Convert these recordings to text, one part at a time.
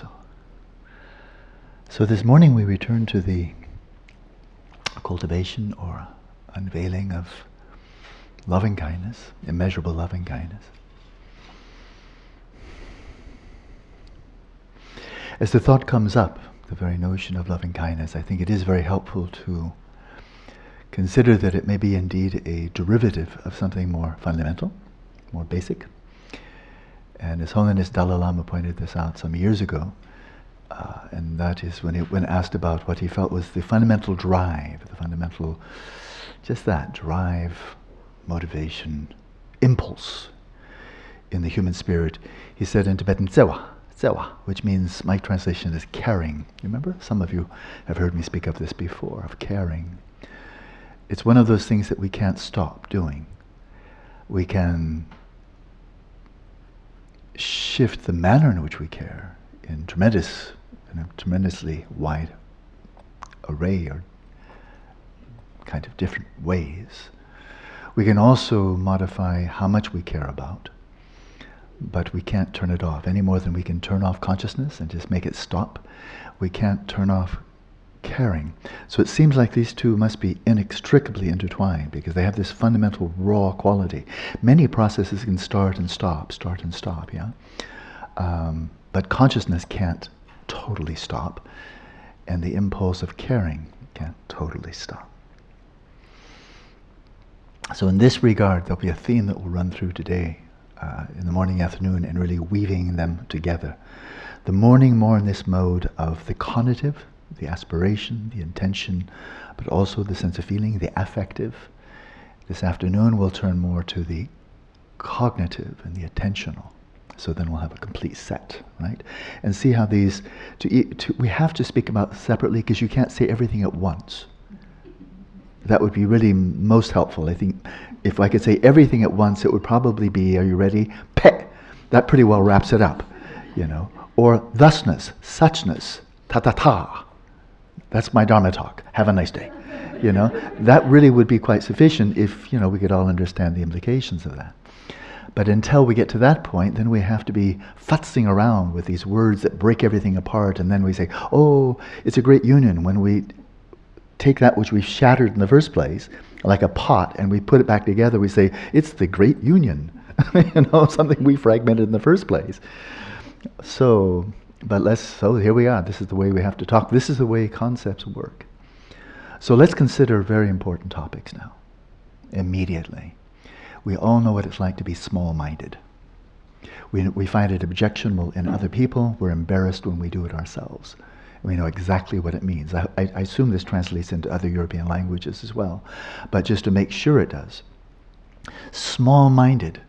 also. So this morning we return to the cultivation or unveiling of loving kindness, immeasurable loving kindness. As the thought comes up, the very notion of loving kindness, I think it is very helpful to consider that it may be indeed a derivative of something more fundamental, more basic. And His Holiness Dalai Lama pointed this out some years ago, and that is when asked about what he felt was the fundamental drive, the fundamental, just that, drive, motivation, impulse in the human spirit. He said in Tibetan, tsewa, tsewa, which means, my translation is caring. Remember? Some of you have heard me speak of this before, of caring. It's one of those things that we can't stop doing. We can shift the manner in which we care in tremendously wide array or kind of different ways. We can also modify how much we care about, but we can't turn it off any more than we can turn off consciousness and just make it stop. We can't turn off caring. So it seems like these two must be inextricably intertwined because they have this fundamental raw quality. Many processes can start and stop, yeah? But consciousness can't totally stop, and the impulse of caring can't totally stop. So in this regard, there'll be a theme that we'll run through today, in the morning, afternoon, and really weaving them together. The morning more in this mode of the cognitive, the aspiration, the intention, but also the sense of feeling, the affective. This afternoon we'll turn more to the cognitive and the attentional. So then we'll have a complete set, right? And see how these, we have to speak about separately because you can't say everything at once. That would be really most helpful. I think if I could say everything at once, it would probably be, are you ready? Peh! That pretty well wraps it up, you know. Or thusness, suchness, ta-ta-ta. That's my Dharma talk. Have a nice day. You know, that really would be quite sufficient if, you know, we could all understand the implications of that. But until we get to that point, then we have to be futzing around with these words that break everything apart, and then we say, oh, it's a great union when we take that which we've shattered in the first place, like a pot, and we put it back together. We say, it's the great union, you know, something we fragmented in the first place. So... but let's, so here we are, this is the way we have to talk, this is the way concepts work. So let's consider very important topics now, immediately. We all know what it's like to be small-minded. We find it objectionable in other people, we're embarrassed when we do it ourselves. We know exactly what it means. I assume this translates into other European languages as well, but just to make sure it does. Small-minded.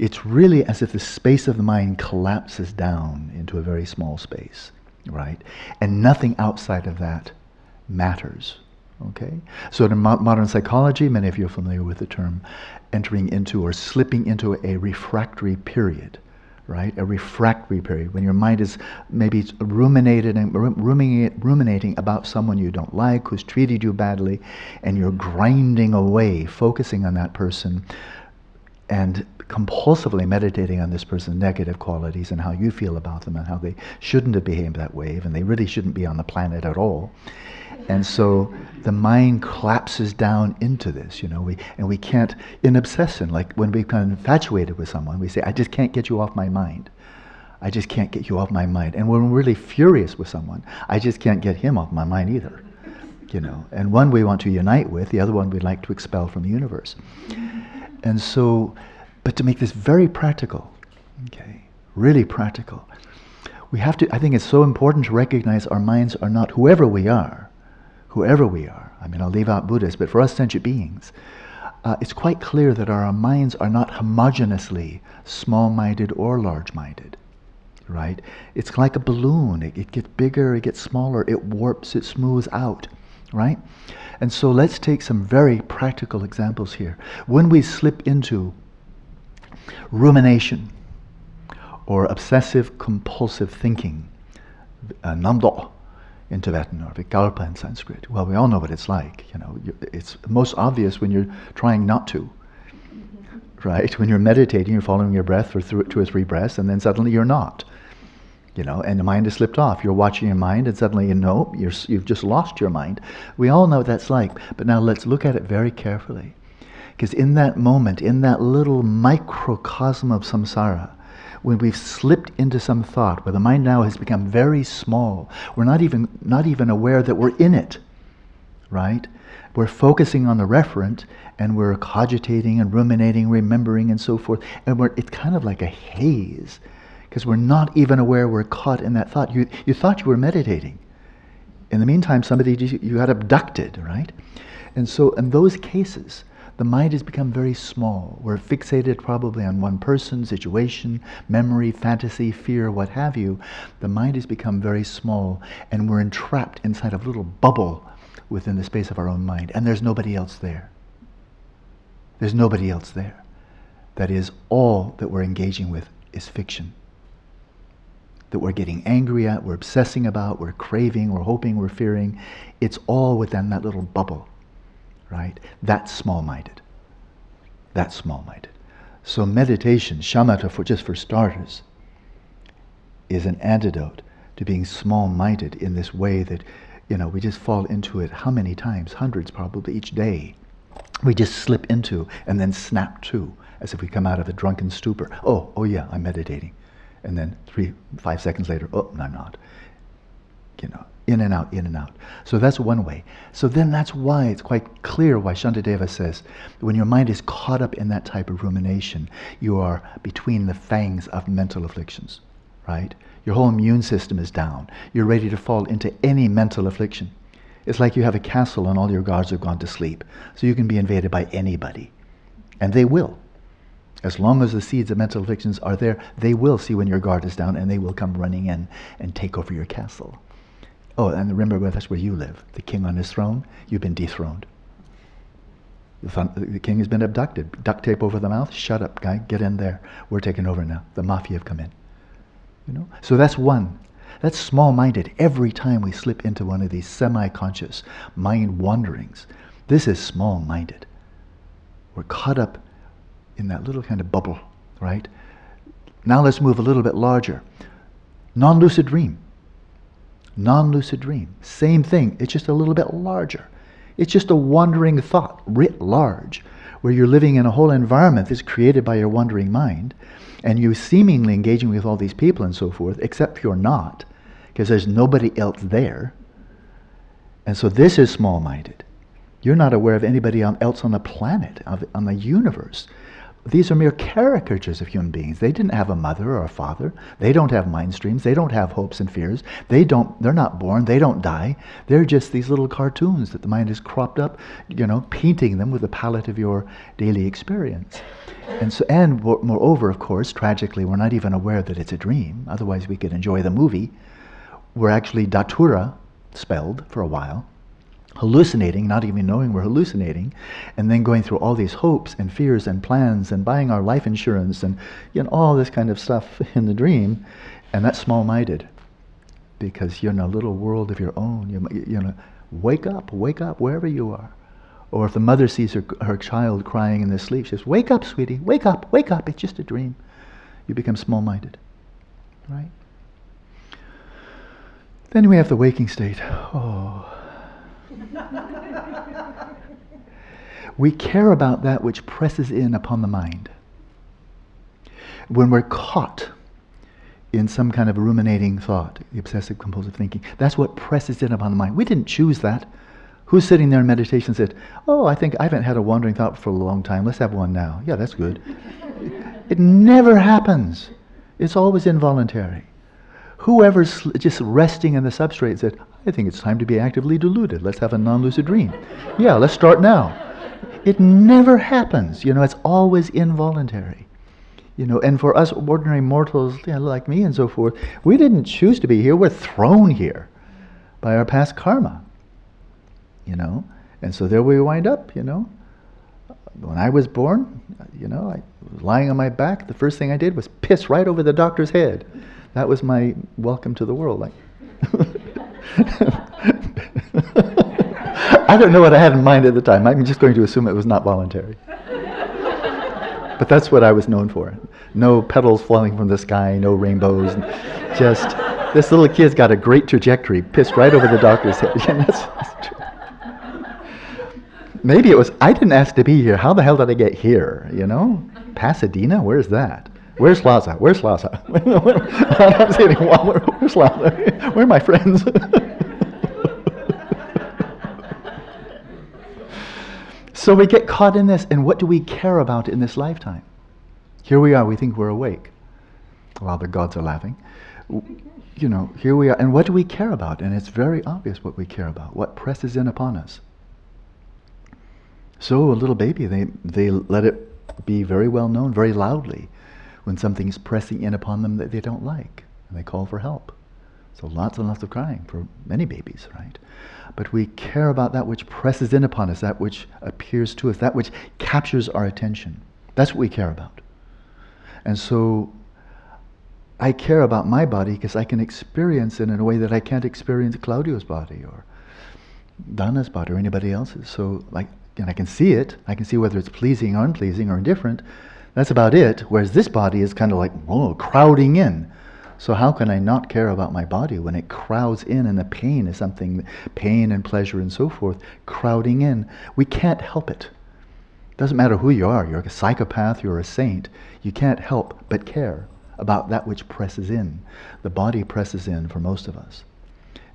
It's really as if the space of the mind collapses down into a very small space, right? And nothing outside of that matters, okay? So in modern psychology, many of you are familiar with the term entering into or slipping into a refractory period, right? A refractory period when your mind is maybe ruminating about someone you don't like, who's treated you badly, and you're grinding away, focusing on that person, and compulsively meditating on this person's negative qualities and how you feel about them and how they shouldn't have behaved that way and they really shouldn't be on the planet at all. And so the mind collapses down into this, you know, and we can't, in obsession, like when we become infatuated with someone, we say, I just can't get you off my mind. I just can't get you off my mind. And when we're really furious with someone, I just can't get him off my mind either, you know. And one we want to unite with, the other one we'd like to expel from the universe. And so, but to make this very practical, okay, really practical, we have to, I think it's so important to recognize our minds are not whoever we are. I mean, I'll leave out Buddhists, but for us sentient beings, it's quite clear that our minds are not homogeneously small-minded or large-minded, right? It's like a balloon. It gets bigger, it gets smaller, it warps, it smooths out, right? And so let's take some very practical examples here. When we slip into rumination or obsessive compulsive thinking, namdo in Tibetan or vikalpa in Sanskrit, well, we all know what it's like. You know, it's most obvious when you're trying not to, right? When you're meditating, you're following your breath for 2 or 3 breaths, and then suddenly you're not. you know, and the mind has slipped off. You're watching your mind, and suddenly you know you've just lost your mind. We all know what that's like, but now let's look at it very carefully. Because in that moment, in that little microcosm of samsara, when we've slipped into some thought, where the mind now has become very small, we're not even aware that we're in it, right? We're focusing on the referent, and we're cogitating and ruminating, remembering and so forth, and it's kind of like a haze, because we're not even aware we're caught in that thought. You thought you were meditating. In the meantime, you got abducted, right? And so in those cases, the mind has become very small. We're fixated probably on one person, situation, memory, fantasy, fear, what have you. The mind has become very small, and we're entrapped inside a little bubble within the space of our own mind, and there's nobody else there. There's nobody else there. That is, all that we're engaging with is fiction. That we're getting angry at, we're obsessing about, we're craving, we're hoping, we're fearing. It's all within that little bubble. Right? That's small-minded. That's small-minded. So meditation, shamatha, just for starters, is an antidote to being small-minded in this way that, you know, we just fall into it how many times? Hundreds probably each day. We just slip into and then snap to, as if we come out of a drunken stupor. Oh yeah, I'm meditating. And then 3-5 seconds later, oh, no, I'm not. You know, in and out, in and out. So that's one way. So then that's why it's quite clear why Shantideva says, when your mind is caught up in that type of rumination, you are between the fangs of mental afflictions, right? Your whole immune system is down. You're ready to fall into any mental affliction. It's like you have a castle and all your guards have gone to sleep. So you can be invaded by anybody. And they will. As long as the seeds of mental afflictions are there, they will see when your guard is down, and they will come running in and take over your castle. Oh, and remember, that's where you live. The king on his throne, you've been dethroned. The king has been abducted. Duct tape over the mouth, shut up, guy, get in there. We're taking over now. The mafia have come in. You know? So that's one. That's small-minded. Every time we slip into one of these semi-conscious mind wanderings, this is small-minded. We're caught up in that little kind of bubble, right? Now let's move a little bit larger. Non-lucid dream. Non-lucid dream, same thing, it's just a little bit larger. It's just a wandering thought, writ large, where you're living in a whole environment that's created by your wandering mind, and you're seemingly engaging with all these people and so forth, except you're not, because there's nobody else there. And so this is small-minded. You're not aware of anybody else on the planet, on the universe. These are mere caricatures of human beings. They didn't have a mother or a father. They don't have mind streams. They don't have hopes and fears. They're not born. They don't die. They're just these little cartoons that the mind has cropped up, you know, painting them with the palette of your daily experience. And moreover, of course, tragically, we're not even aware that it's a dream. Otherwise, we could enjoy the movie. We're actually datura, spelled, for a while, hallucinating, not even knowing we're hallucinating, and then going through all these hopes and fears and plans and buying our life insurance and, you know, all this kind of stuff in the dream. And that's small-minded, because you're in a little world of your own. You know, wake up wherever you are. Or if the mother sees her child crying in their sleep, she says, wake up, sweetie, wake up, it's just a dream. You become small-minded, right? Then we have the waking state. Oh. We care about that which presses in upon the mind. When we're caught in some kind of ruminating thought, the obsessive compulsive thinking, that's what presses in upon the mind. We didn't choose that. Who's sitting there in meditation and said, oh, I think I haven't had a wandering thought for a long time, let's have one now. Yeah, that's good. It never happens. It's always involuntary. Whoever's just resting in the substrate said, I think it's time to be actively deluded. Let's have a non-lucid dream. Yeah, let's start now. It never happens. You know, it's always involuntary. You know, and for us ordinary mortals, you know, like me and so forth, we didn't choose to be here. We're thrown here by our past karma. You know, and so there we wind up, you know. When I was born, you know, I was lying on my back. The first thing I did was piss right over the doctor's head. That was my welcome to the world. Like, I don't know what I had in mind at the time. I'm just going to assume it was not voluntary. But that's what I was known for. No petals falling from the sky, no rainbows, just This little kid's got a great trajectory, pissed right over the doctor's head. That's true. Maybe it was, I didn't ask to be here. How the hell did I get here, you know? Pasadena? Where's that? Where's Laza? Where's Laza? I'm saying, where's Laza? Where are my friends? So we get caught in this, and what do we care about in this lifetime? Here we are, we think we're awake. While the gods are laughing. You know, here we are, and what do we care about? And it's very obvious what we care about, what presses in upon us. So a little baby, they let it be very well known, very loudly, when something's pressing in upon them that they don't like, and they call for help. So lots and lots of crying for many babies, right? But we care about that which presses in upon us, that which appears to us, that which captures our attention. That's what we care about. And so I care about my body because I can experience it in a way that I can't experience Claudio's body or Dana's body or anybody else's. So like, and I can see it. I can see whether it's pleasing or unpleasing or indifferent. That's about it. Whereas this body is kind of like, whoa, crowding in. So how can I not care about my body when it crowds in and the pain is something, pain and pleasure and so forth, crowding in? We can't help it. Doesn't matter who you are. You're a psychopath. You're a saint. You can't help but care about that which presses in. The body presses in for most of us.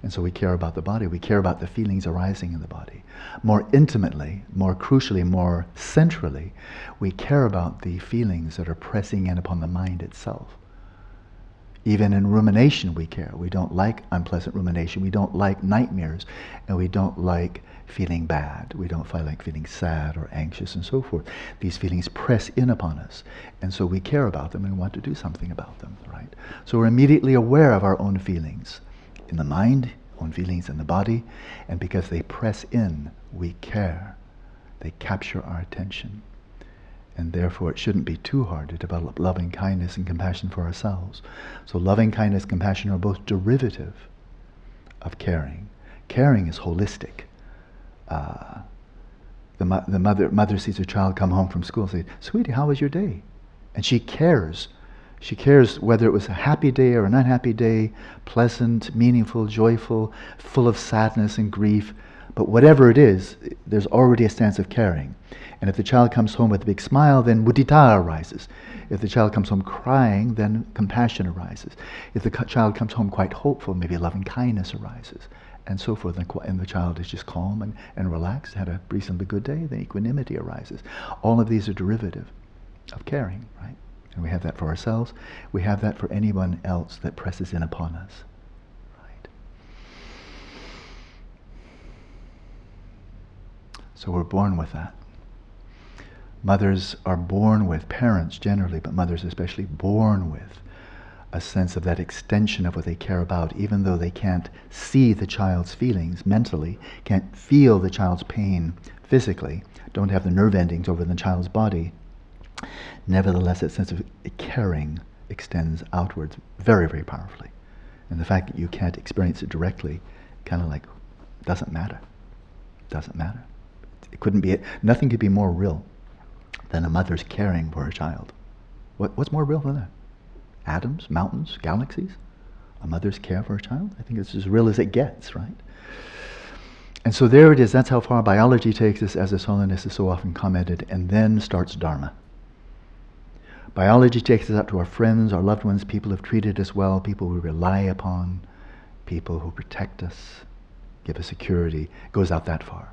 And so we care about the body. We care about the feelings arising in the body. More intimately, more crucially, more centrally, we care about the feelings that are pressing in upon the mind itself. Even in rumination we care. We don't like unpleasant rumination. We don't like nightmares. And we don't like feeling bad. We don't like feeling sad or anxious and so forth. These feelings press in upon us. And so we care about them and want to do something about them, right? So we're immediately aware of our own feelings in the mind, own feelings in the body. And because they press in, we care. They capture our attention. And therefore, it shouldn't be too hard to develop loving kindness and compassion for ourselves. So loving kindness and compassion are both derivative of caring. Caring is holistic. The mother sees her child come home from school and says, "Sweetie, how was your day?" And she cares. She cares whether it was a happy day or an unhappy day, pleasant, meaningful, joyful, full of sadness and grief. But whatever it is, there's already a sense of caring. And if the child comes home with a big smile, then mudita arises. If the child comes home crying, then compassion arises. If the child comes home quite hopeful, maybe loving kindness arises, and so forth. And the child is just calm and relaxed, had a reasonably good day, then equanimity arises. All of these are derivative of caring, right? And we have that for ourselves. We have that for anyone else that presses in upon us. So we're born with that. Mothers are born with, parents generally, but mothers especially, born with a sense of that extension of what they care about, even though they can't see the child's feelings mentally, can't feel the child's pain physically, don't have the nerve endings over the child's body. Nevertheless, that sense of caring extends outwards very, very powerfully. And the fact that you can't experience it directly, kind of like, doesn't matter. Doesn't matter. It couldn't be it. Nothing could be more real than a mother's caring for her child. What's more real than that? Atoms, mountains, galaxies? A mother's care for her child? I think it's as real as it gets, right? And so there it is. That's how far biology takes us, as His Holiness has so often commented, and then starts Dharma. Biology takes us out to our friends, our loved ones, people who have treated us well, people we rely upon, people who protect us, give us security. It goes out that far.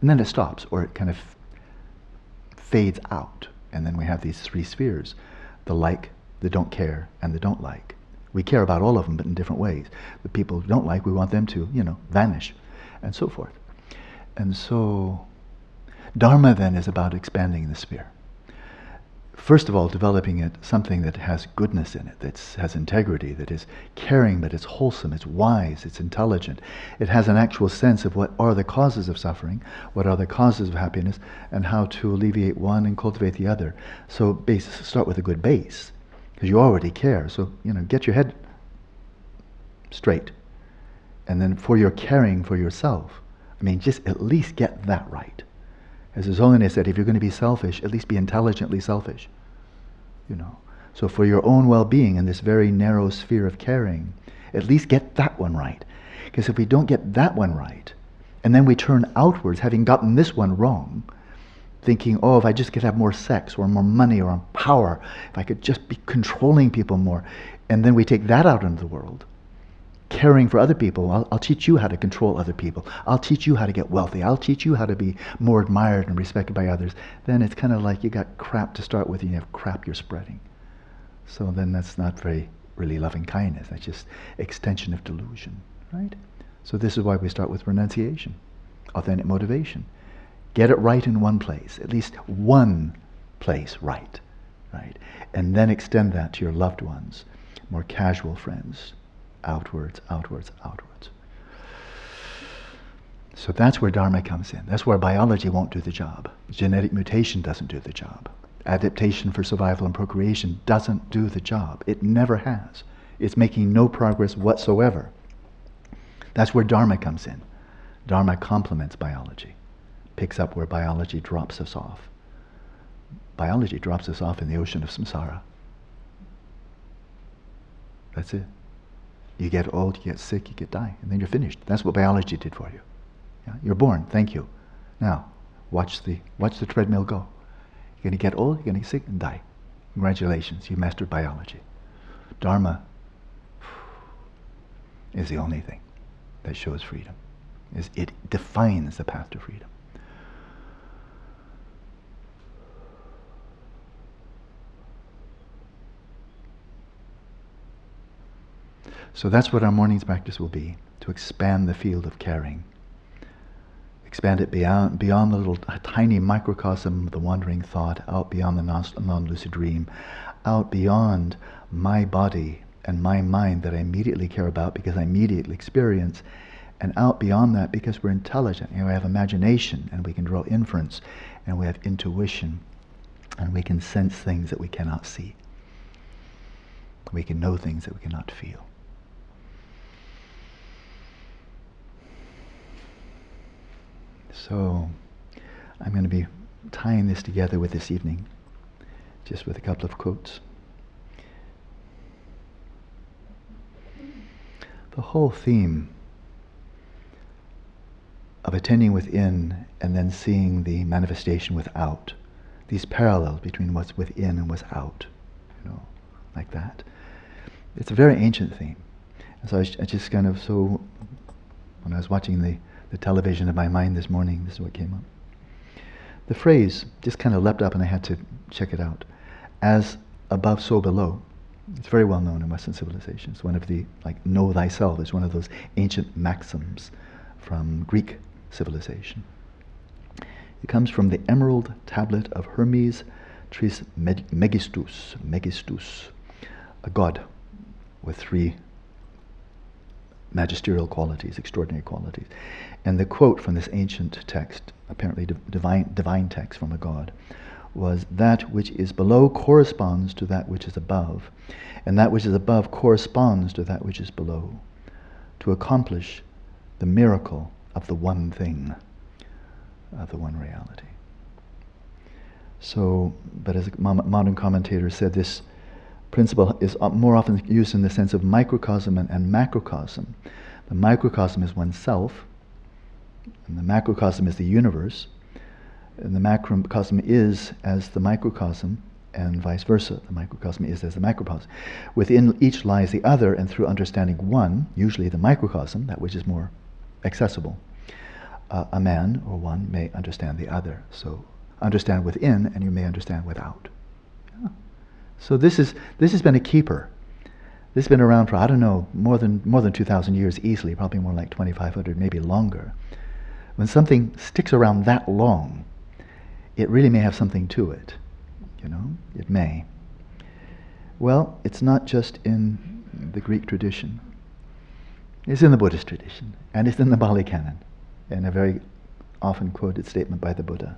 And then it stops, or it kind of fades out. And then we have these three spheres, the like, the don't care, and the don't like. We care about all of them, but in different ways. The people who don't like, we want them to, you know, vanish, and so forth. And so Dharma then is about expanding the sphere. First of all, developing it something that has goodness in it, that has integrity, that is caring, that it's wholesome, it's wise, it's intelligent. It has an actual sense of what are the causes of suffering, what are the causes of happiness, and how to alleviate one and cultivate the other. So start with a good base, because you already care. So, you know, get your head straight. And then for your caring for yourself, I mean, just at least get that right. As His Holiness said, if you're going to be selfish, at least be intelligently selfish. You know, so for your own well-being in this very narrow sphere of caring, At least get that one right. Because if we don't get that one right, and then we turn outwards, having gotten this one wrong, thinking, oh, if I just could have more sex or more money or power, if I could just be controlling people more, and then we take that out into the world, caring for other people. I'll teach you how to control other people. I'll teach you how to get wealthy. I'll teach you how to be more admired and respected by others. Then it's kind of like you got crap to start with, and you have crap you're spreading. So then that's not very really loving kindness. That's just extension of delusion, right? So this is why we start with renunciation, authentic motivation. Get it right in one place, at least one place right, right? And then extend that to your loved ones, more casual friends, outwards, outwards, outwards. So that's where Dharma comes in. That's where biology won't do the job. Genetic mutation doesn't do the job. Adaptation for survival and procreation doesn't do the job. It never has. It's making no progress whatsoever. That's where Dharma comes in. Dharma complements biology, picks up where biology drops us off. Biology drops us off in the ocean of samsara. That's it. You get old, you get sick, you get die, and then you're finished. That's what biology did for you. Yeah? You're born, thank you. Now, watch the treadmill go. You're going to get old, you're going to get sick, and die. Congratulations, you mastered biology. Dharma is the only thing that shows freedom. It defines the path to freedom. So that's what our morning's practice will be, to expand the field of caring. Expand it beyond the little tiny microcosm of the wandering thought, out beyond the non-lucid dream, out beyond my body and my mind that I immediately care about because I immediately experience, and out beyond that because we're intelligent and we have imagination and we can draw inference and we have intuition and we can sense things that we cannot see. We can know things that we cannot feel. So I'm going to be tying this together with this evening, just with a couple of quotes. The whole theme of attending within and then seeing the manifestation without, these parallels between what's within and what's out, you know, like that. It's a very ancient theme. And so I just kind of, so when I was watching the television in my mind this morning, this is what came up. The phrase just kind of leapt up and I had to check it out. As above, so below. It's very well known in Western civilization. It's one of the, like, know thyself. It's one of those ancient maxims from Greek civilization. It comes from the emerald tablet of Hermes Trismegistus, a god with three magisterial qualities, extraordinary qualities. And the quote from this ancient text, apparently divine text from a god, was, that which is below corresponds to that which is above, and that which is above corresponds to that which is below, to accomplish the miracle of the one thing, of the one reality. So, but as a modern commentator said, this principle is more often used in the sense of microcosm and macrocosm. The microcosm is oneself, and the macrocosm is the universe, and the macrocosm is as the microcosm, and vice versa. The microcosm is as the macrocosm. Within each lies the other, and through understanding one, usually the microcosm, that which is more accessible, a man or one may understand the other. So understand within, and you may understand without. So this has been a keeper. This has been around for, I don't know, more than 2,000 years easily, probably more like 2,500, maybe longer. When something sticks around that long, it really may have something to it, you know? It may. Well, it's not just in the Greek tradition. It's in the Buddhist tradition, and it's in the Pali Canon, and a very often quoted statement by the Buddha.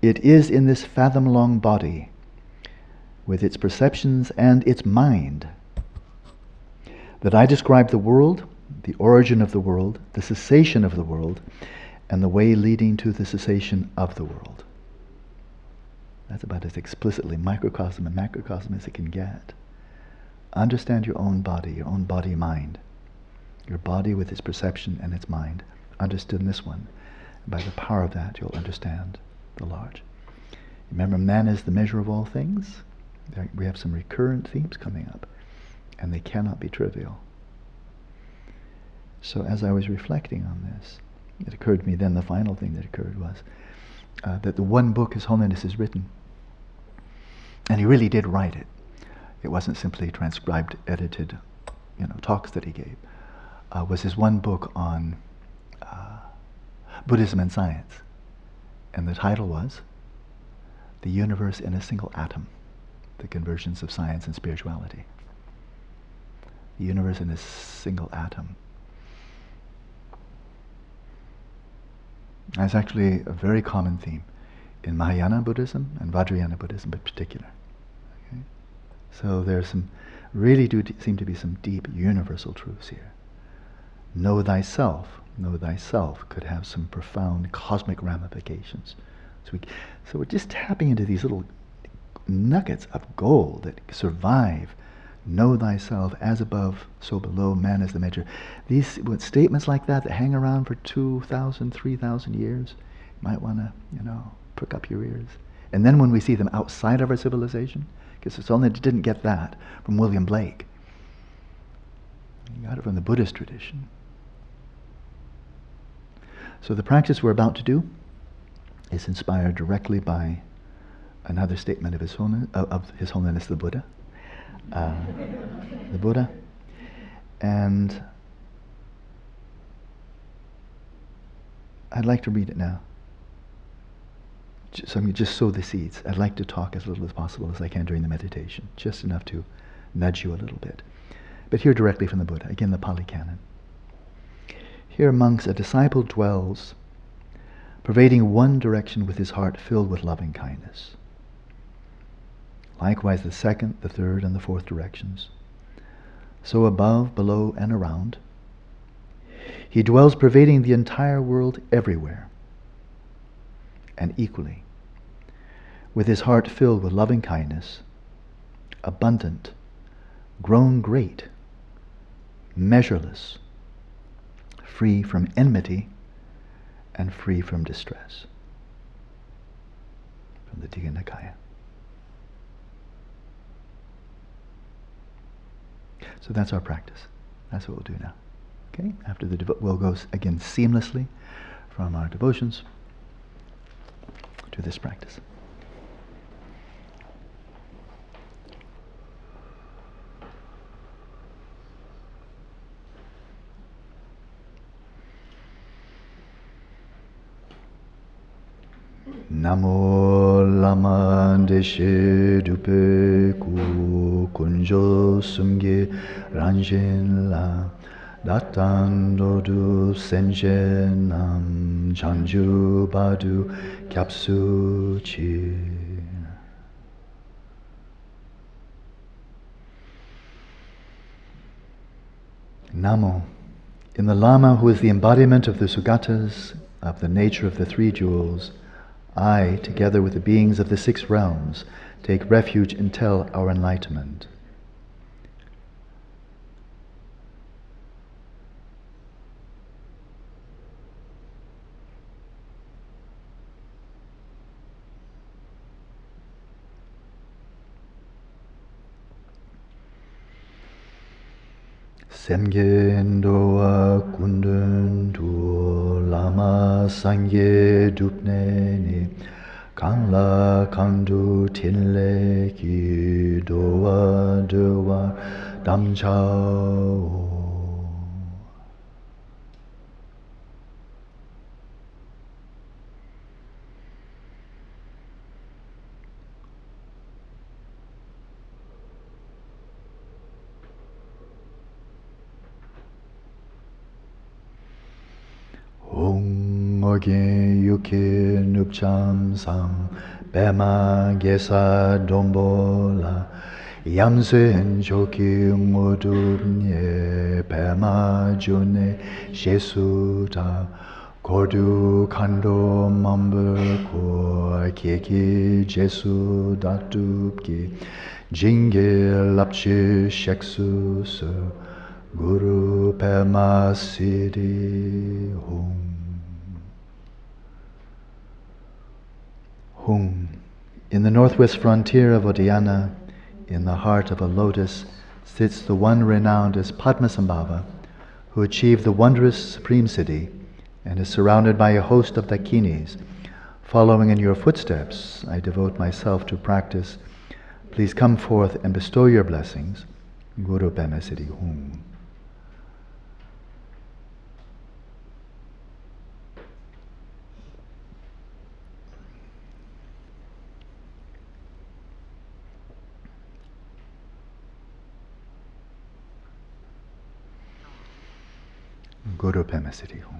It is in this fathom-long body, with its perceptions and its mind, that I describe the world, the origin of the world, the cessation of the world, and the way leading to the cessation of the world. That's about as explicitly microcosm and macrocosm as it can get. Understand your own body, mind. Your body with its perception and its mind. Understand this one. By the power of that, you'll understand the large. Remember, man is the measure of all things. We have some recurrent themes coming up, and they cannot be trivial. So as I was reflecting on this, it occurred to me then, the final thing that occurred was that the one book His Holiness has written, and he really did write it. It wasn't simply transcribed, edited, talks that he gave. Was his one book on Buddhism and science. And the title was The Universe in a Single Atom, The Convergence of Science and Spirituality. The Universe in a Single Atom. That's actually a very common theme in Mahayana Buddhism and Vajrayana Buddhism in particular. Okay? So there really do seem to be some deep universal truths here. Know thyself. Know thyself could have some profound cosmic ramifications. So we're just tapping into these little nuggets of gold that survive. Know thyself, as above, so below, man is the measure. These statements like that that hang around for 2,000, 3,000 years, you might want to, prick up your ears. And then when we see them outside of our civilization, because it's only that didn't get that from William Blake. You got it from the Buddhist tradition. So the practice we're about to do is inspired directly by another statement of His Holiness the Buddha. The Buddha, and I'd like to read it now. So I'm going to just sow the seeds. I'd like to talk as little as possible as I can during the meditation, just enough to nudge you a little bit. But here directly from the Buddha, again the Pali Canon. Here, monks, a disciple dwells, pervading one direction with his heart filled with loving kindness. Likewise the second, the third, and the fourth directions. So above, below, and around. He dwells pervading the entire world everywhere, and equally, with his heart filled with loving kindness, abundant, grown great, measureless, free from enmity, and free from distress. From the Digha Nikaya. So that's our practice. That's what we'll do now. Okay? After the we'll go again seamlessly from our devotions to this practice. Namo lama deshe dupe ku kunjo sumge ranjin la datan dodu senjen nam janju badu kyapsu chi. Namo, in the Lama who is the embodiment of the Sugatas, of the nature of the Three Jewels, I, together with the beings of the six realms, take refuge until our enlightenment. Semgendoa kundundu lama sangye dupneni kangla kandu tinle ki doa doa damchao. Ogin yuki nupcham sam bema gesa dombola yamsen choki modubne bema june shesuta kodu kando mamber ko keki jesu datupki Jingye lapche sheksu se guru pema siddhi hum. Hum. In the northwest frontier of Odhyana, in the heart of a lotus, sits the one renowned as Padmasambhava, who achieved the wondrous supreme city and is surrounded by a host of dakinis. Following in your footsteps, I devote myself to practice. Please come forth and bestow your blessings. Guru Pema Siddhi Hum. Guru Pema Siddhi Hum.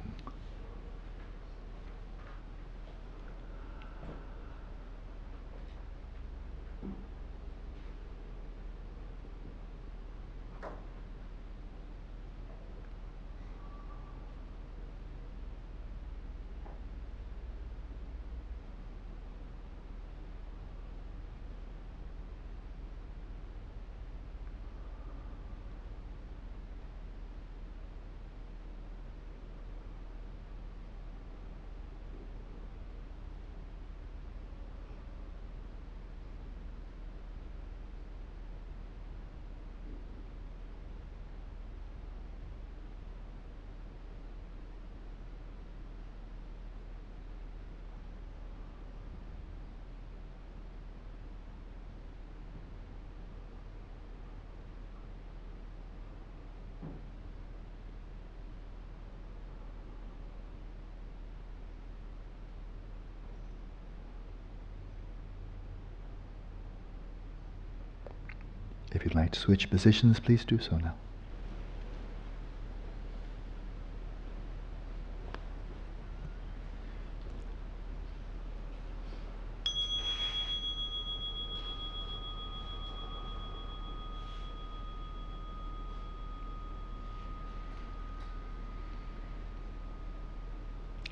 If you'd like to switch positions, please do so now.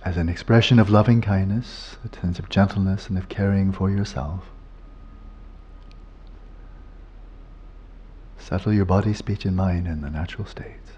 As an expression of loving kindness, a sense of gentleness and of caring for yourself, settle your body, speech, and mind in the natural states.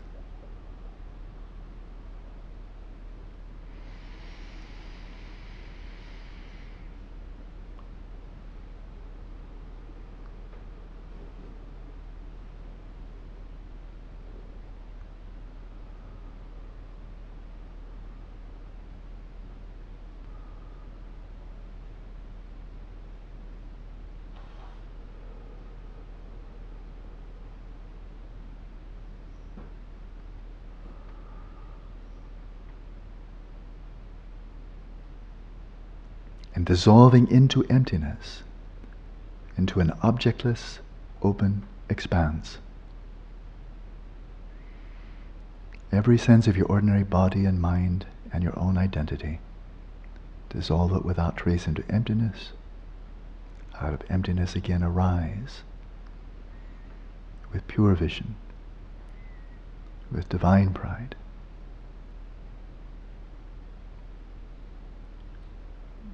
Dissolving into emptiness, into an objectless, open expanse. Every sense of your ordinary body and mind and your own identity, dissolve it without trace into emptiness. Out of emptiness again arise with pure vision, with divine pride.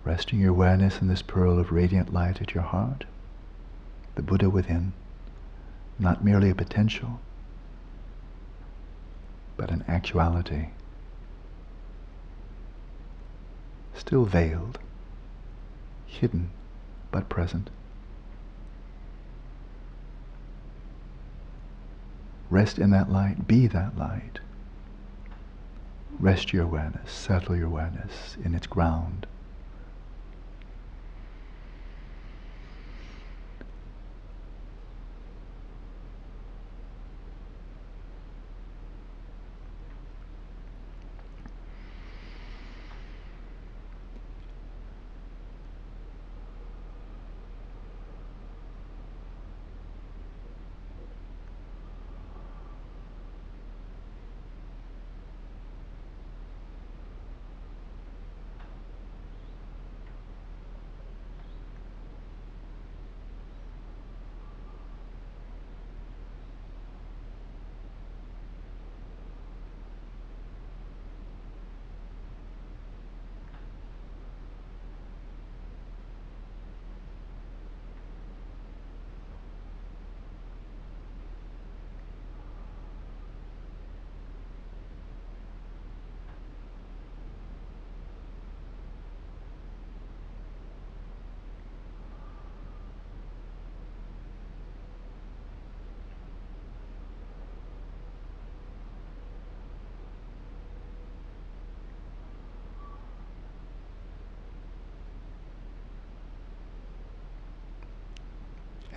Resting your awareness in this pearl of radiant light at your heart, the Buddha within, not merely a potential, but an actuality, still veiled, hidden, but present. Rest in that light, be that light. Rest your awareness, settle your awareness in its ground.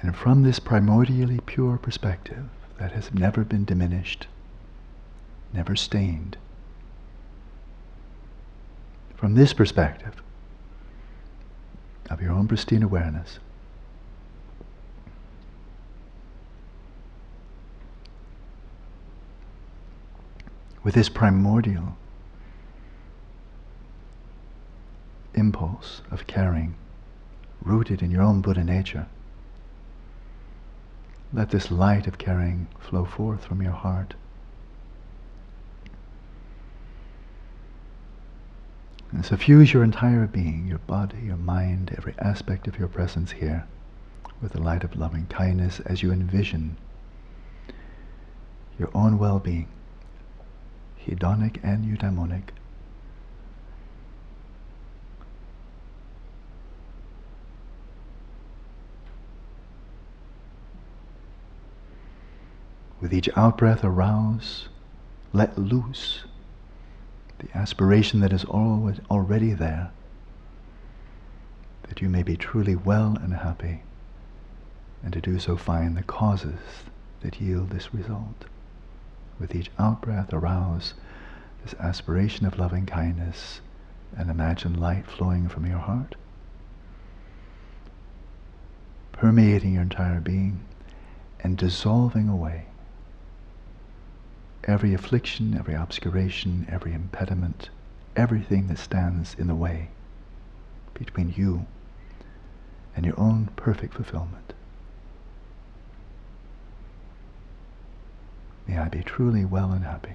And from this primordially pure perspective that has never been diminished, never stained, from this perspective of your own pristine awareness, with this primordial impulse of caring rooted in your own Buddha nature, let this light of caring flow forth from your heart. And suffuse your entire being, your body, your mind, every aspect of your presence here with the light of loving kindness as you envision your own well-being, hedonic and eudaimonic, with each out-breath arouse, let loose the aspiration that is already there, that you may be truly well and happy, and to do so find the causes that yield this result. With each out-breath arouse this aspiration of loving kindness and imagine light flowing from your heart, permeating your entire being and dissolving away every affliction, every obscuration, every impediment, everything that stands in the way between you and your own perfect fulfillment. May I be truly well and happy.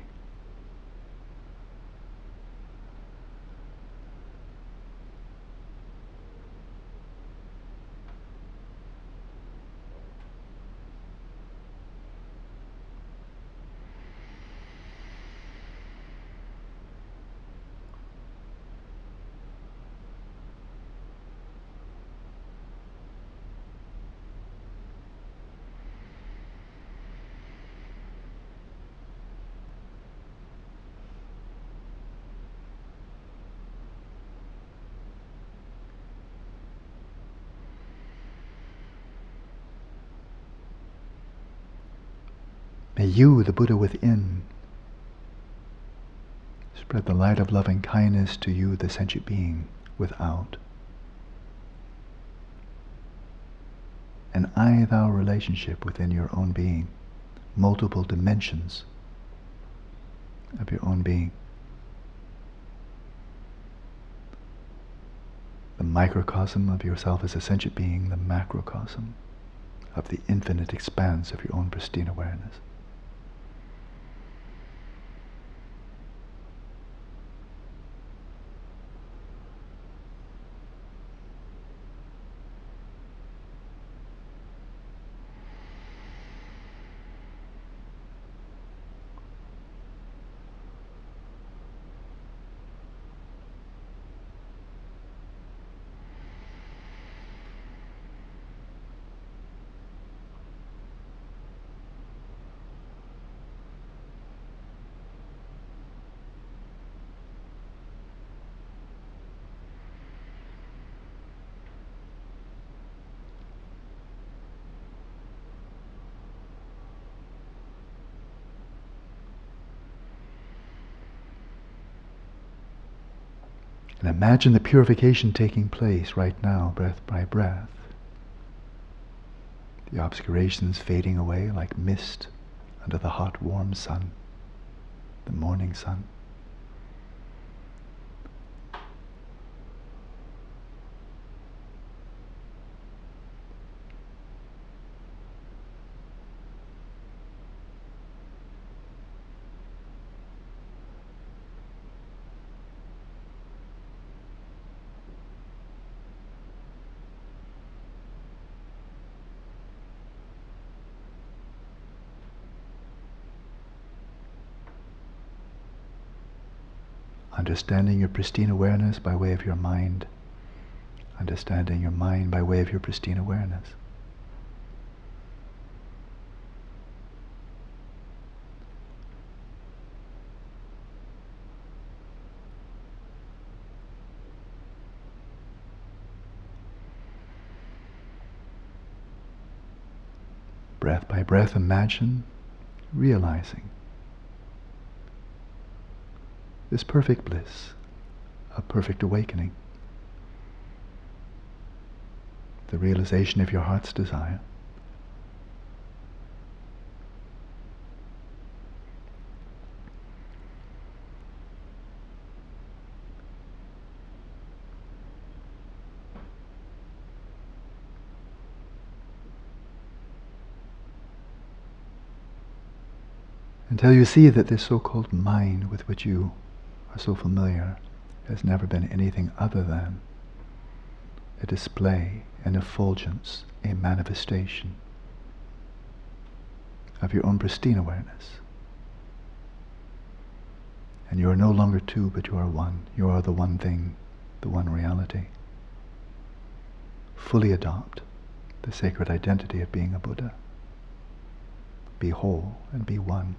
May you, the Buddha within, spread the light of loving kindness to you, the sentient being without. An I-thou relationship within your own being, multiple dimensions of your own being. The microcosm of yourself as a sentient being, the macrocosm of the infinite expanse of your own pristine awareness. And imagine the purification taking place right now, breath by breath. The obscurations fading away like mist under the hot, warm sun, the morning sun. Understanding your pristine awareness by way of your mind. Understanding your mind by way of your pristine awareness. breath by breath, imagine realizing this perfect bliss, a perfect awakening, the realization of your heart's desire. Until you see that this so-called mind with which you are so familiar has never been anything other than a display, an effulgence, a manifestation of your own pristine awareness. And you are no longer two, but you are one. You are the one thing, the one reality. Fully adopt the sacred identity of being a Buddha. Be whole and be one.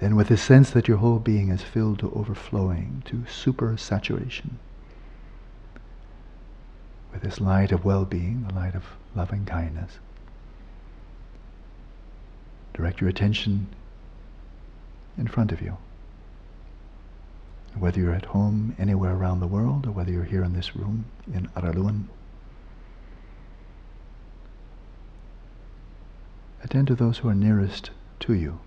Then with the sense that your whole being is filled to overflowing, to super saturation, with this light of well-being, the light of loving kindness, direct your attention in front of you. Whether you're at home, anywhere around the world, or whether you're here in this room, in Araluen, attend to those who are nearest to you,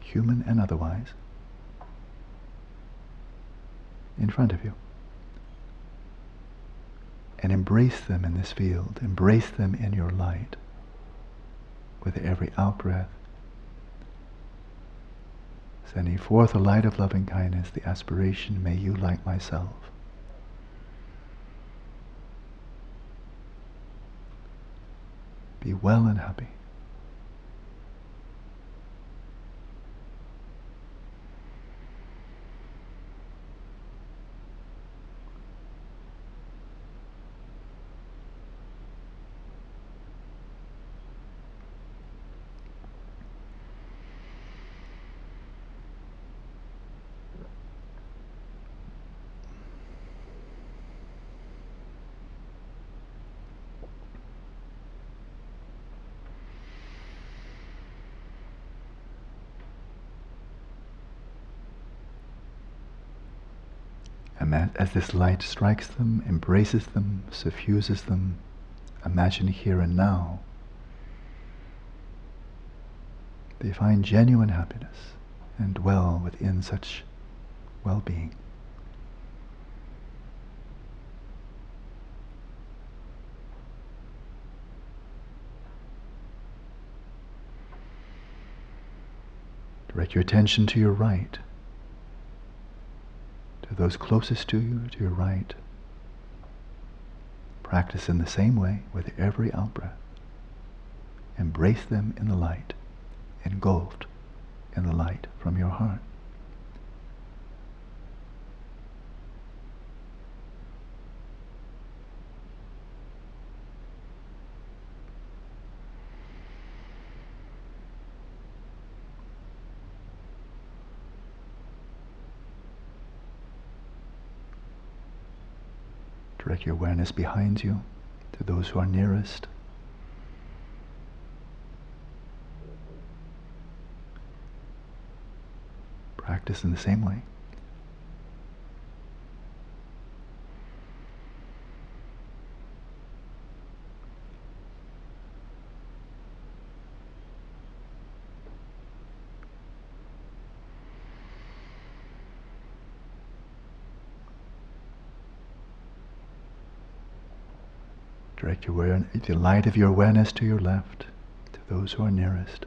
human and otherwise, in front of you. And embrace them in this field, embrace them in your light, with every out-breath, sending forth a light of loving kindness, the aspiration, may you like myself. Be well and happy. As this light strikes them, embraces them, suffuses them, imagine here and now, they find genuine happiness and dwell within such well-being. Direct your attention to your right, to those closest to you, to your right. Practice in the same way with every out-breath. Embrace them in the light, engulfed in the light from your heart. Direct your awareness behind you, to those who are nearest. Practice in the same way. Direct the light of your awareness to your left, to those who are nearest.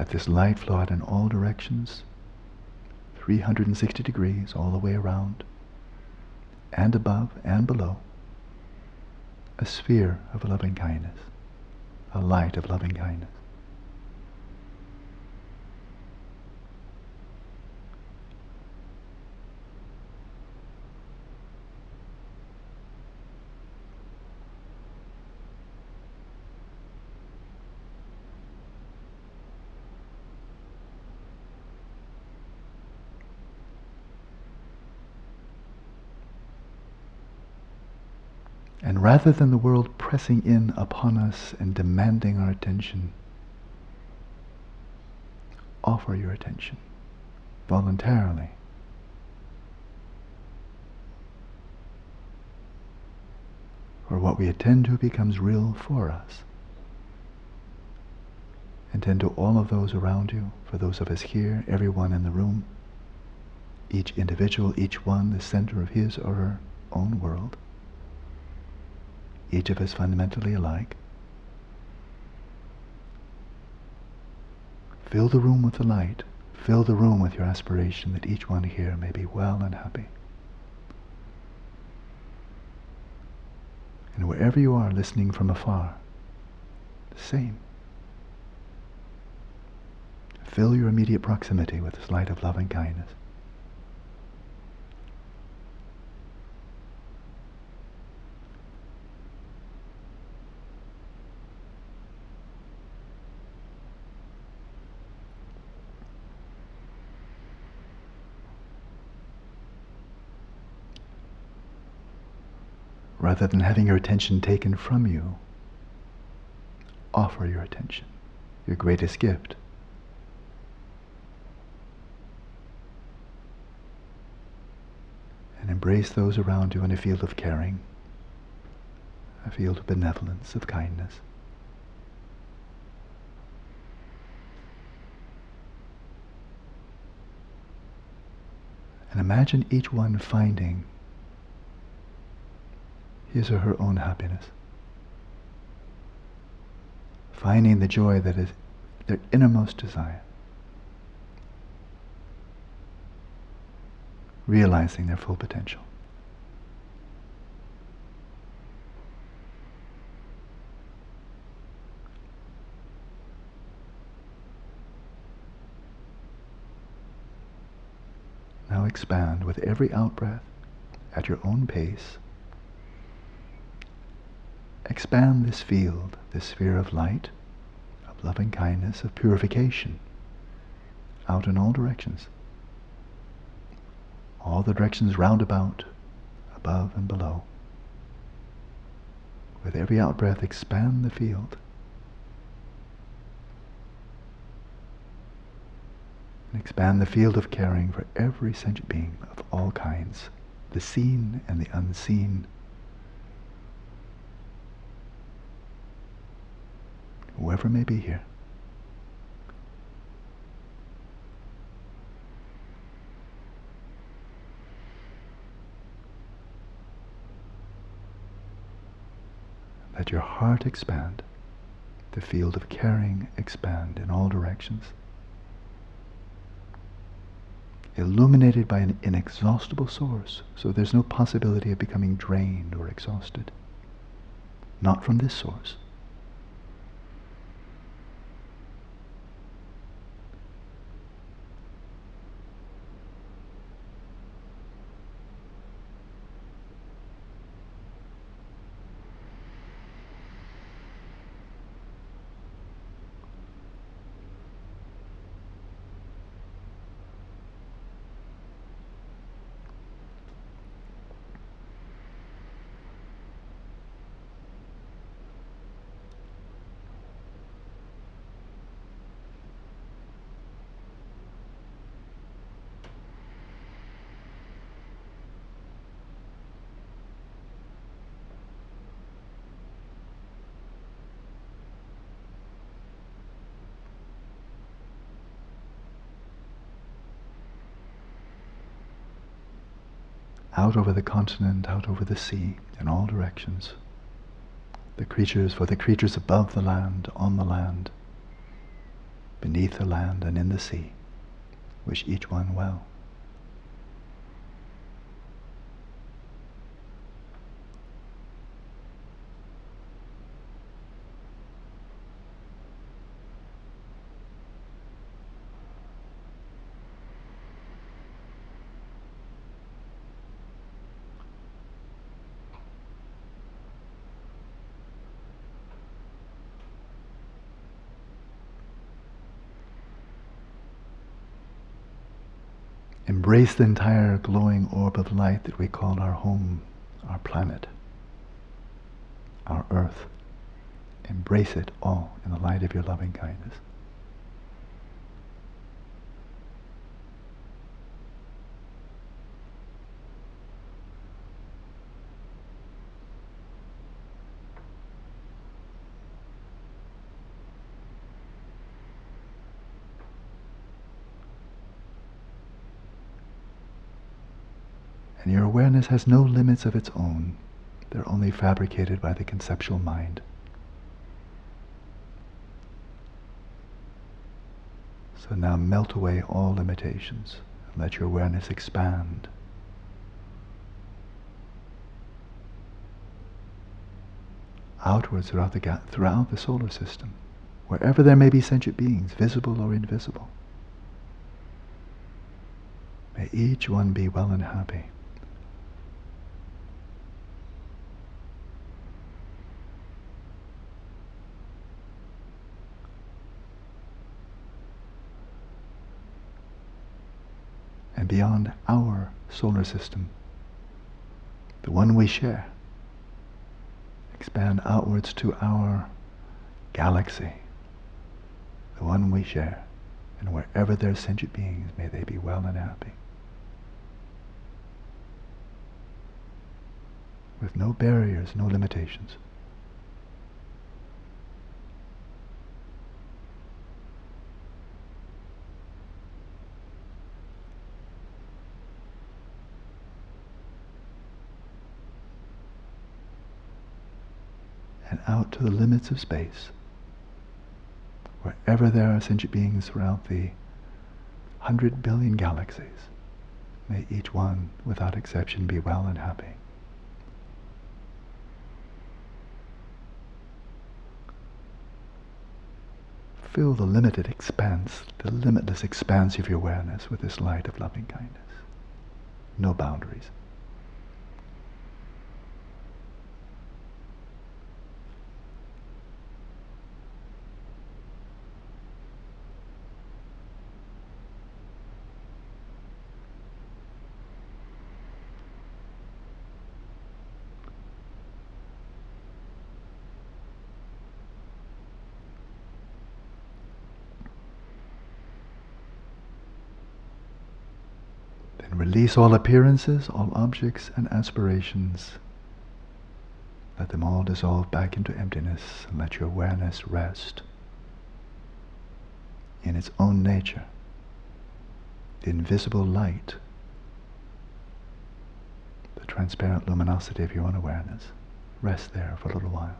Let this light flow out in all directions, 360 degrees all the way around, and above and below, a sphere of loving kindness, a light of loving kindness. And rather than the world pressing in upon us and demanding our attention, offer your attention voluntarily. For what we attend to becomes real for us. Attend to all of those around you, for those of us here, everyone in the room, each individual, each one the center of his or her own world. Each of us fundamentally alike. Fill the room with the light. Fill the room with your aspiration that each one here may be well and happy. And wherever you are listening from afar, the same. Fill your immediate proximity with this light of loving kindness. Rather than having your attention taken from you, offer your attention, your greatest gift. And embrace those around you in a field of caring, a field of benevolence, of kindness. And imagine each one finding his or her own happiness, finding the joy that is their innermost desire, realizing their full potential. Now expand with every out-breath at your own pace. Expand this field, this sphere of light, of loving kindness, of purification, out in all directions. All the directions round about, above and below. With every out-breath, expand the field. And expand the field of caring for every sentient being of all kinds, the seen and the unseen. Whoever may be here. Let your heart expand, the field of caring expand in all directions, illuminated by an inexhaustible source, so there's no possibility of becoming drained or exhausted. Not from this source. Out over the continent, out over the sea, in all directions. The creatures, for the creatures above the land, on the land, beneath the land and in the sea. Wish each one well. Embrace the entire glowing orb of light that we call our home, our planet, our earth. Embrace it all in the light of your loving kindness. And your awareness has no limits of its own. They're only fabricated by the conceptual mind. So now melt away all limitations and let your awareness expand. Outwards throughout the solar system, wherever there may be sentient beings, visible or invisible. May each one be well and happy. Beyond our solar system, the one we share, expand outwards to our galaxy, the one we share, and wherever there are sentient beings, may they be well and happy. With no barriers, no limitations. Out to the limits of space, wherever there are sentient beings throughout the 100 billion galaxies, may each one, without exception, be well and happy. Fill the limited expanse, the limitless expanse of your awareness with this light of loving kindness. No boundaries. Release all appearances, all objects and aspirations. Let them all dissolve back into emptiness and let your awareness rest in its own nature, the invisible light, the transparent luminosity of your own awareness. Rest there for a little while.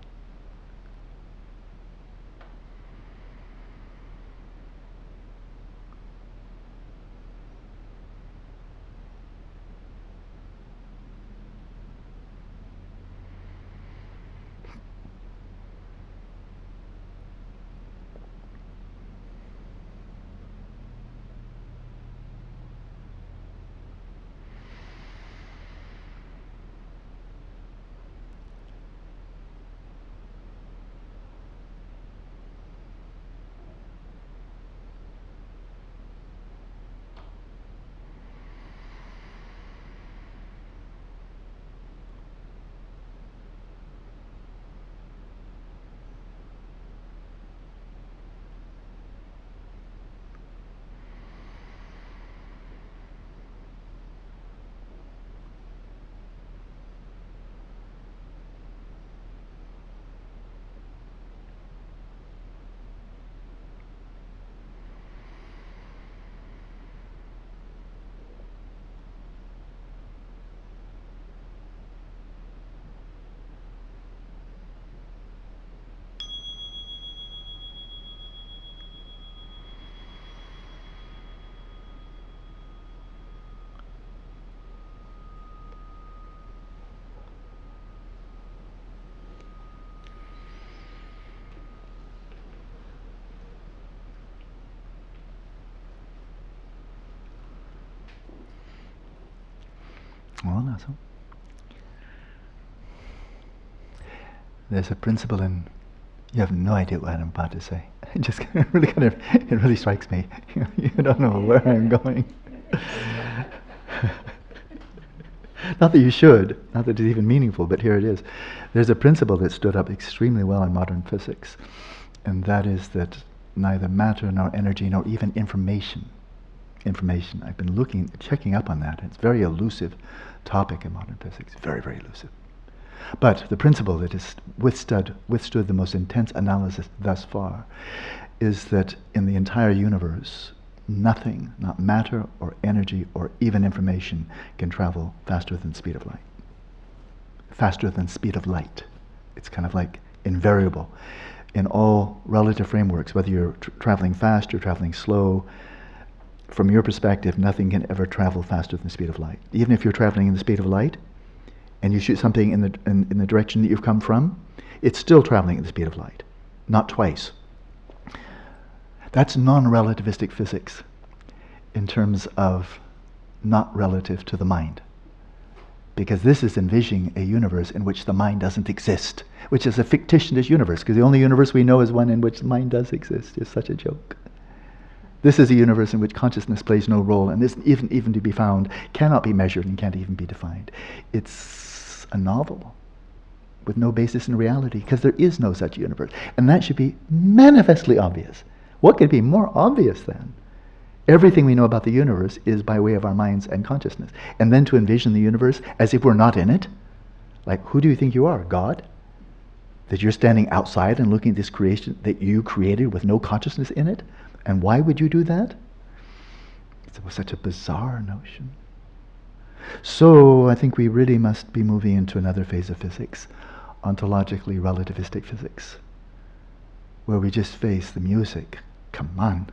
So there's a principle in, you have no idea what I'm about to say. It just really kind of, it really strikes me. You don't know where I'm going. Not that you should, not that it's even meaningful, but here it is. There's a principle that stood up extremely well in modern physics, and that is that neither matter nor energy nor even information, I've been checking up on that. It's a very elusive topic in modern physics, very, very elusive. But the principle that has withstood the most intense analysis thus far is that in the entire universe, nothing, not matter or energy or even information, can travel faster than the speed of light. Faster than the speed of light. It's kind of like invariable. In all relative frameworks, whether you're traveling fast, you're traveling slow, from your perspective, nothing can ever travel faster than the speed of light. Even if you're traveling in the speed of light, and you shoot something in the direction that you've come from, it's still traveling at the speed of light, not twice. That's non-relativistic physics in terms of not relative to the mind. Because this is envisioning a universe in which the mind doesn't exist, which is a fictitious universe, because the only universe we know is one in which the mind does exist. It's such a joke. This is a universe in which consciousness plays no role and isn't even to be found, cannot be measured, and can't even be defined. It's a novel with no basis in reality, because there is no such universe. And that should be manifestly obvious. What could be more obvious than? Everything we know about the universe is by way of our minds and consciousness. And then to envision the universe as if we're not in it, like, who do you think you are, God? That you're standing outside and looking at this creation that you created with no consciousness in it? And why would you do that? It was such a bizarre notion. So I think we really must be moving into another phase of physics, ontologically relativistic physics, where we just face the music. Come on.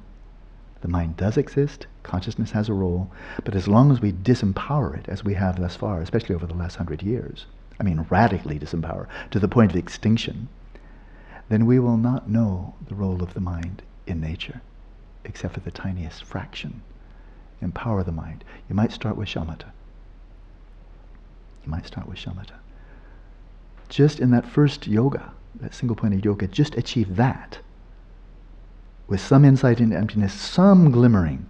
The mind does exist, consciousness has a role, but as long as we disempower it, as we have thus far, especially over the last 100 years, I mean radically disempower, to the point of extinction, then we will not know the role of the mind in nature, except for the tiniest fraction. Empower the mind. You might start with shamatha. Just in that first yoga, that single pointed yoga, just achieve that with some insight into emptiness, some glimmering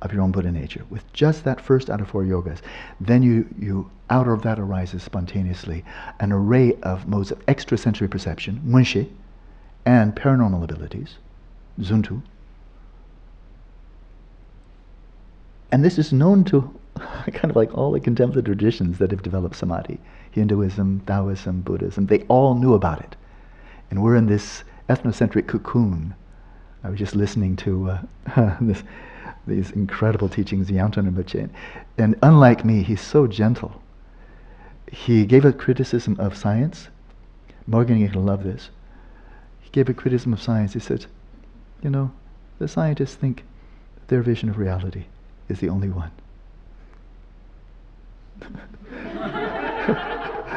of your own Buddha nature, with just that first out of 4 yogas. Then you out of that arises spontaneously an array of modes of extrasensory perception, munshi, and paranormal abilities, zuntu. And this is known to kind of like all the contemplative traditions that have developed samadhi. Hinduism, Taoism, Buddhism, they all knew about it. And we're in this ethnocentric cocoon. I was just listening to these incredible teachings, Yonten Rinpoche. And unlike me, he's so gentle. He gave a criticism of science. Morgan, you're going to love this. He gave a criticism of science. He said, you know, the scientists think their vision of reality is the only one.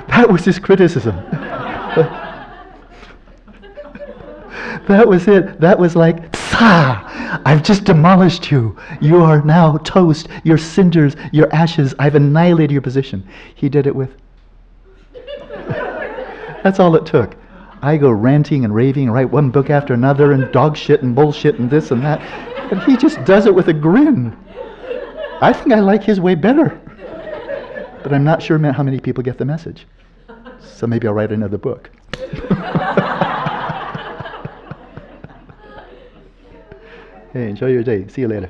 That was his criticism. That was it. That was like, psah! I've just demolished you. You are now toast. Your cinders, your ashes. I've annihilated your position. He did it with. That's all it took. I go ranting and raving and write one book after another and dog shit and bullshit and this and that. And he just does it with a grin. I think I like his way better. But I'm not sure how many people get the message. So maybe I'll write another book. Hey, enjoy your day. See you later.